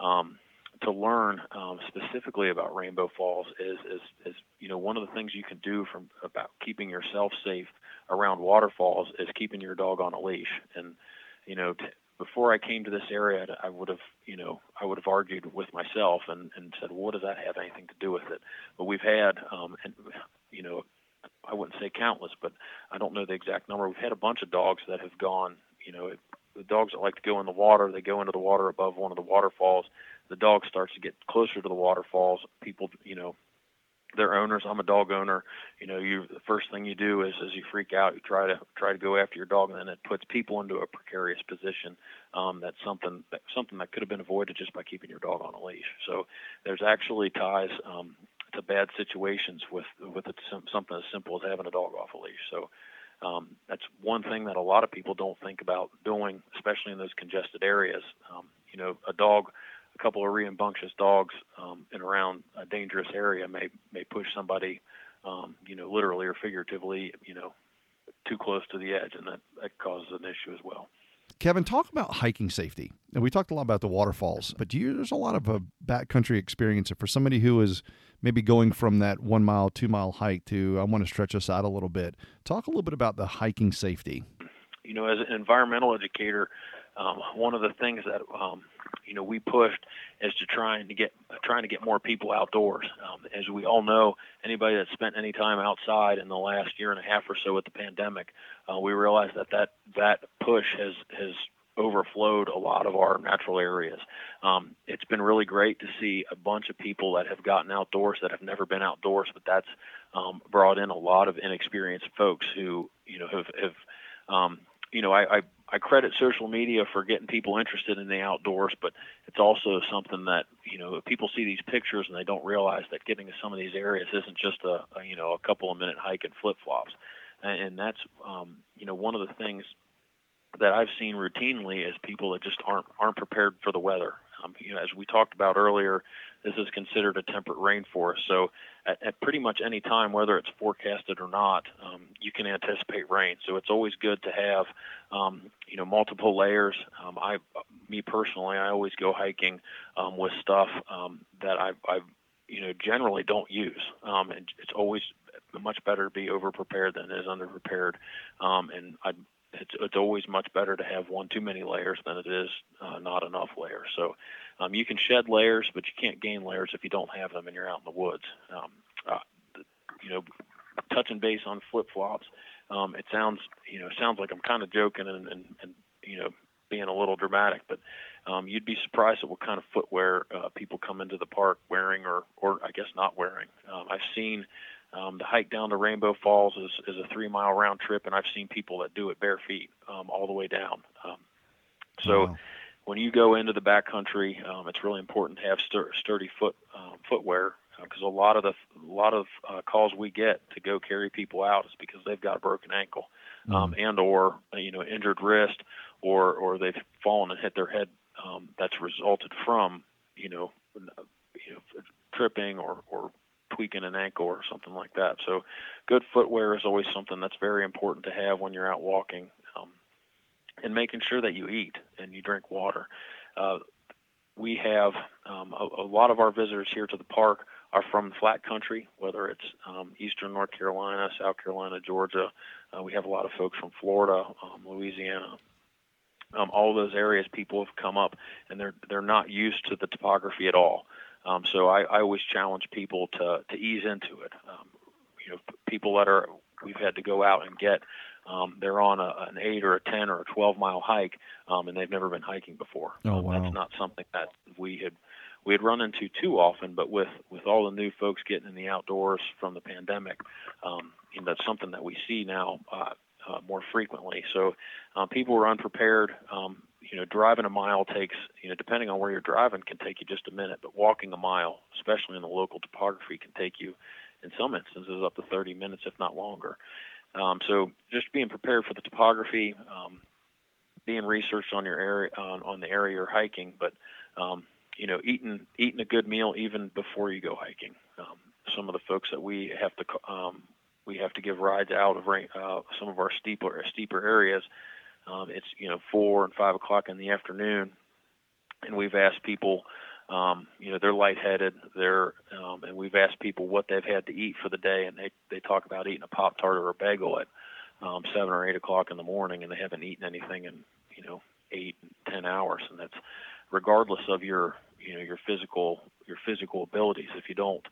to learn specifically about Rainbow Falls is one of the things you can do about keeping yourself safe around waterfalls is keeping your dog on a leash. And, before I came to this area, I would have argued with myself and said, well, what does that have anything to do with it? But we've had, I wouldn't say countless, but I don't know the exact number. We've had a bunch of dogs that have gone, the dogs that like to go in the water, they go into the water above one of the waterfalls. The dog starts to get closer to the waterfalls. People, their owners. I'm a dog owner. The first thing you do is you freak out. You try to go after your dog, and then it puts people into a precarious position. That's something that could have been avoided just by keeping your dog on a leash. So there's actually ties to bad situations with something as simple as having a dog off a leash. So. That's one thing that a lot of people don't think about doing, especially in those congested areas. A couple of rambunctious dogs in around a dangerous area may push somebody, literally or figuratively, too close to the edge, and that causes an issue as well. Kevin, talk about hiking safety. And we talked a lot about the waterfalls, but there's a lot of a backcountry experience. And for somebody who is maybe going from that 1 mile, 2 mile hike to, I want to stretch us out a little bit, talk a little bit about the hiking safety. As an environmental educator, one of the things that, we pushed is to trying to get more people outdoors. As we all know, anybody that spent any time outside in the last year and a half or so with the pandemic, we realized that push has overflowed a lot of our natural areas. It's been really great to see a bunch of people that have gotten outdoors that have never been outdoors, but that's brought in a lot of inexperienced folks who, I credit social media for getting people interested in the outdoors, but it's also something that, people see these pictures and they don't realize that getting to some of these areas isn't just a couple of minute hike and flip-flops. And that's, one of the things that I've seen routinely is people that just aren't prepared for the weather. As we talked about earlier, this is considered a temperate rainforest. So at pretty much any time, whether it's forecasted or not, you can anticipate rain. So it's always good to have, multiple layers. I always go hiking with stuff that I generally don't use. And it's always much better to be overprepared than it is underprepared. It's always much better to have one too many layers than it is not enough layers. So you can shed layers, but you can't gain layers if you don't have them and you're out in the woods. Touching base on flip-flops, it sounds like I'm kind of joking and being a little dramatic, but you'd be surprised at what kind of footwear people come into the park wearing or I guess not wearing. I've seen the hike down to Rainbow Falls is a 3-mile round trip, and I've seen people that do it bare feet all the way down. Wow. When you go into the backcountry, it's really important to have sturdy footwear because a lot of calls we get to go carry people out is because they've got a broken ankle. and or, injured wrist, or they've fallen and hit their head, that's resulted from, tripping or tweaking an ankle or something like that. So good footwear is always something that's very important to have when you're out walking, and making sure that you eat and you drink water. We have a lot of our visitors here to the park are from flat country, whether it's eastern North Carolina, South Carolina, Georgia. We have a lot of folks from Florida, Louisiana. All those areas, people have come up, and they're not used to the topography at all. So I always challenge people to ease into it. People that are we've had to go out and get. They're on an 8 or a 10 or a 12-mile hike, and they've never been hiking before. Oh, wow. That's not something that we had run into too often, but with all the new folks getting in the outdoors from the pandemic, that's something that we see now more frequently. So people are unprepared. Driving a mile takes, depending on where you're driving, can take you just a minute, but walking a mile, especially in the local topography, can take you, in some instances, up to 30 minutes, if not longer. So just being prepared for the topography, being researched on your area, on the area you're hiking, but, eating a good meal even before you go hiking. Some of the folks that we have to give rides out of some of our steeper areas. It's, 4 and 5 o'clock in the afternoon. And we've asked people, they're lightheaded and we've asked people what they've had to eat for the day. And they talk about eating a Pop-Tart or a bagel at 7 or 8 o'clock in the morning, and they haven't eaten anything in, 8 and 10 hours. And that's regardless of your physical abilities. If you don't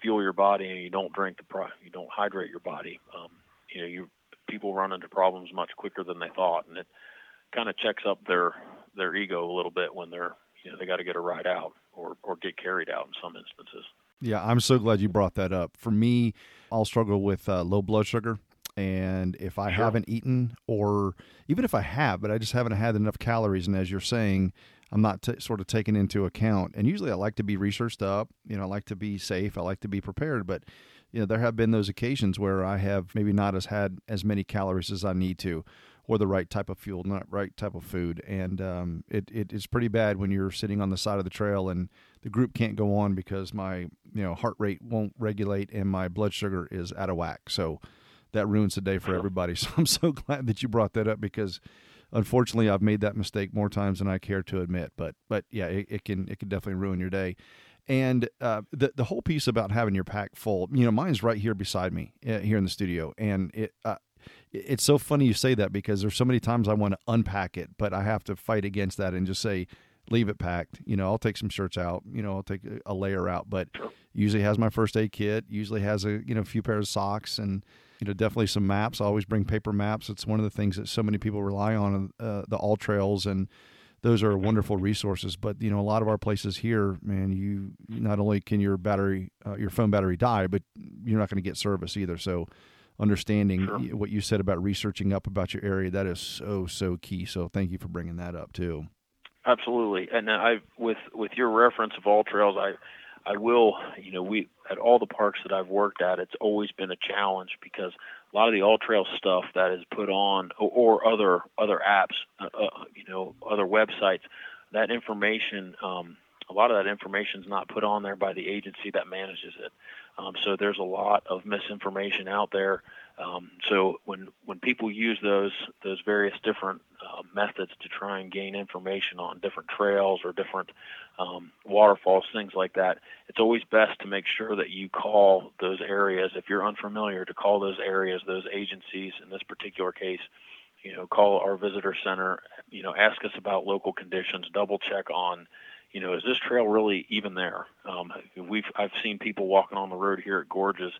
fuel your body and you don't drink you don't hydrate your body, people run into problems much quicker than they thought. And it kind of checks up their ego a little bit when they're, they got to get a ride out or get carried out in some instances. Yeah, I'm so glad you brought that up. For me, I'll struggle with low blood sugar. And if I haven't eaten, or even if I have, but I just haven't had enough calories. And as you're saying, I'm not sort of taken into account. And usually I like to be researched up. I like to be safe. I like to be prepared. But, there have been those occasions where I have maybe not had as many calories as I need to, or the right type of fuel, not right type of food. And it is pretty bad when you're sitting on the side of the trail and the group can't go on because my heart rate won't regulate and my blood sugar is out of whack. So that ruins the day for everybody. So I'm so glad that you brought that up, because unfortunately I've made that mistake more times than I care to admit. But yeah, it can definitely ruin your day. And the whole piece about having your pack full, mine's right here beside me here in the studio. And it's so funny you say that, because there's so many times I want to unpack it, but I have to fight against that and just say, leave it packed. I'll take some shirts out, I'll take a layer out, but usually has my first aid kit, usually has a, few pairs of socks, and, definitely some maps. I always bring paper maps. It's one of the things that so many people rely on, the All Trails, and those are wonderful resources. But, a lot of our places here, man, you not only can your phone battery die, but you're not going to get service either. So understanding what you said about researching up about your area, that is so key. So thank you for bringing that up too. Absolutely. And with your reference of All Trails, I will, we at all the parks that I've worked at, it's always been a challenge, because a lot of the All Trails stuff that is put on, or other apps, other websites, that information, a lot of that information is not put on there by the agency that manages it. So there's a lot of misinformation out there. So when people use those various different methods to try and gain information on different trails or different waterfalls, things like that, it's always best to make sure that you call those areas. If you're unfamiliar, to call those areas, those agencies. In this particular case, call our visitor center, ask us about local conditions, double check on, is this trail really even there? I've seen people walking on the road here at Gorges,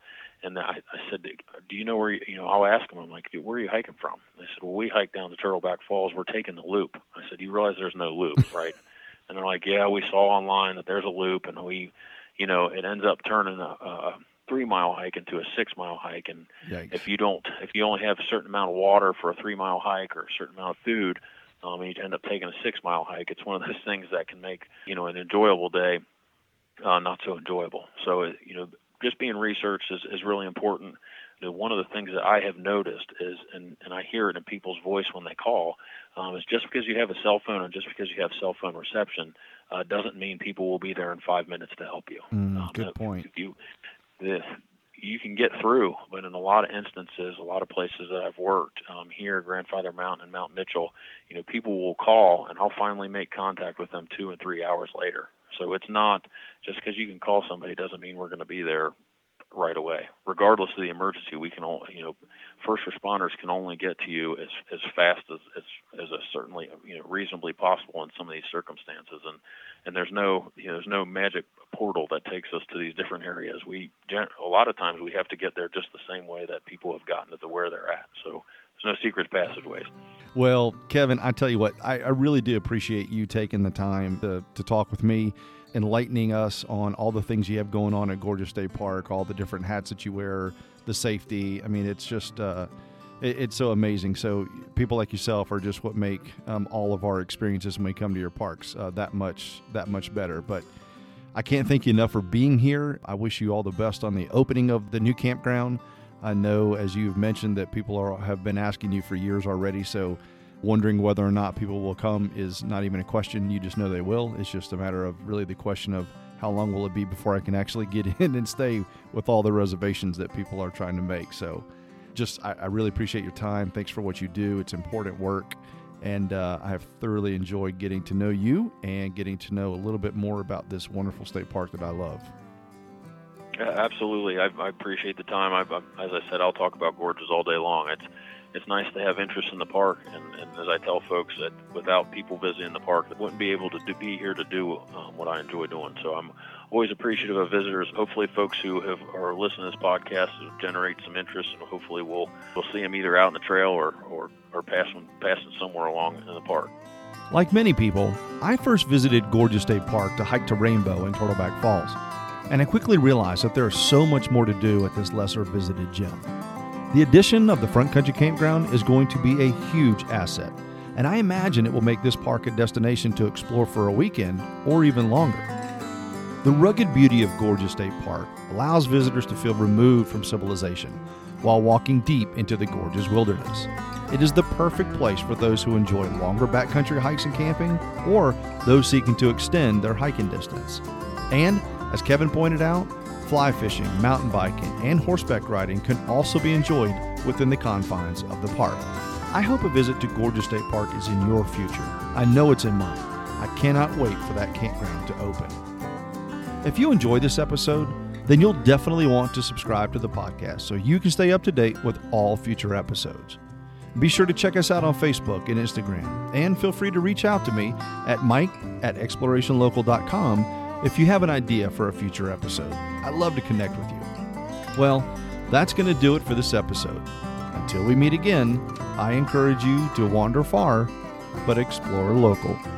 and I said, do you know where I'll ask them, I'm like, where are you hiking from? They said, well, we hike down to Turtleback Falls. We're taking the loop. I said, you realize there's no loop, right? And they're like, yeah, we saw online that there's a loop, and we, it ends up turning a 3-mile hike into a 6-mile hike. And yikes. If you only have a certain amount of water for a 3-mile hike or a certain amount of food, and you end up taking a 6-mile hike. It's one of those things that can make an enjoyable day not so enjoyable. So just being researched is really important. you know, one of the things that I have noticed is, and I hear it in people's voice when they call, is just because you have a cell phone or just because you have cell phone reception doesn't mean people will be there in 5 minutes to help you. Good point. You can get through, but in a lot of instances, a lot of places that I've worked here, Grandfather Mountain and Mount Mitchell, you know, people will call and I'll finally make contact with them 2 and 3 hours later. So it's not just because you can call somebody doesn't mean we're going to be there right away. Regardless of the emergency, we can only, you know, first responders can only get to you as fast as a certainly, you know, reasonably possible in some of these circumstances. And there's no, you know, there's no magic portal that takes us to these different areas. A lot of times we have to get there just the same way that people have gotten to where they're at. So there's no secret passageways. Well, Kevin, I tell you what, I really do appreciate you taking the time to talk with me, enlightening us on all the things you have going on at Gorges State Park, all the different hats that you wear, the safety. I mean, it's just, it's so amazing. So people like yourself are just what make all of our experiences when we come to your parks that much better. But I can't thank you enough for being here. I wish you all the best on the opening of the new campground. I know, as you've mentioned, that people have been asking you for years already, so wondering whether or not people will come is not even a question. You just know they will. It's just a matter of really the question of how long will it be before I can actually get in and stay with all the reservations that people are trying to make. So just, I really appreciate your time. Thanks for what you do. It's important work. And I have thoroughly enjoyed getting to know you and getting to know a little bit more about this wonderful state park that I love. Absolutely. I appreciate the time. As I said, I'll talk about Gorges all day long. It's nice to have interest in the park, and as I tell folks, that without people visiting the park, I wouldn't be able to be here to do what I enjoy doing. So I'm always appreciative of visitors. Hopefully folks who are listening to this podcast generate some interest, and hopefully we'll see them either out in the trail or passing somewhere along in the park. Like many people, I first visited Gorges State Park to hike to Rainbow and Turtleback Falls, and I quickly realized that there is so much more to do at this lesser visited gem. The addition of the Front Country Campground is going to be a huge asset, and I imagine it will make this park a destination to explore for a weekend or even longer. The rugged beauty of Gorges State Park allows visitors to feel removed from civilization while walking deep into the gorgeous wilderness. It is the perfect place for those who enjoy longer backcountry hikes and camping, or those seeking to extend their hiking distance. And, as Kevin pointed out, fly fishing, mountain biking, and horseback riding can also be enjoyed within the confines of the park. I hope a visit to Gorges State Park is in your future. I know it's in mine. I cannot wait for that campground to open. If you enjoy this episode, then you'll definitely want to subscribe to the podcast so you can stay up to date with all future episodes. Be sure to check us out on Facebook and Instagram, and feel free to reach out to me at mike@explorationlocal.com if you have an idea for a future episode. I'd love to connect with you. Well, that's going to do it for this episode. Until we meet again, I encourage you to wander far, but explore local.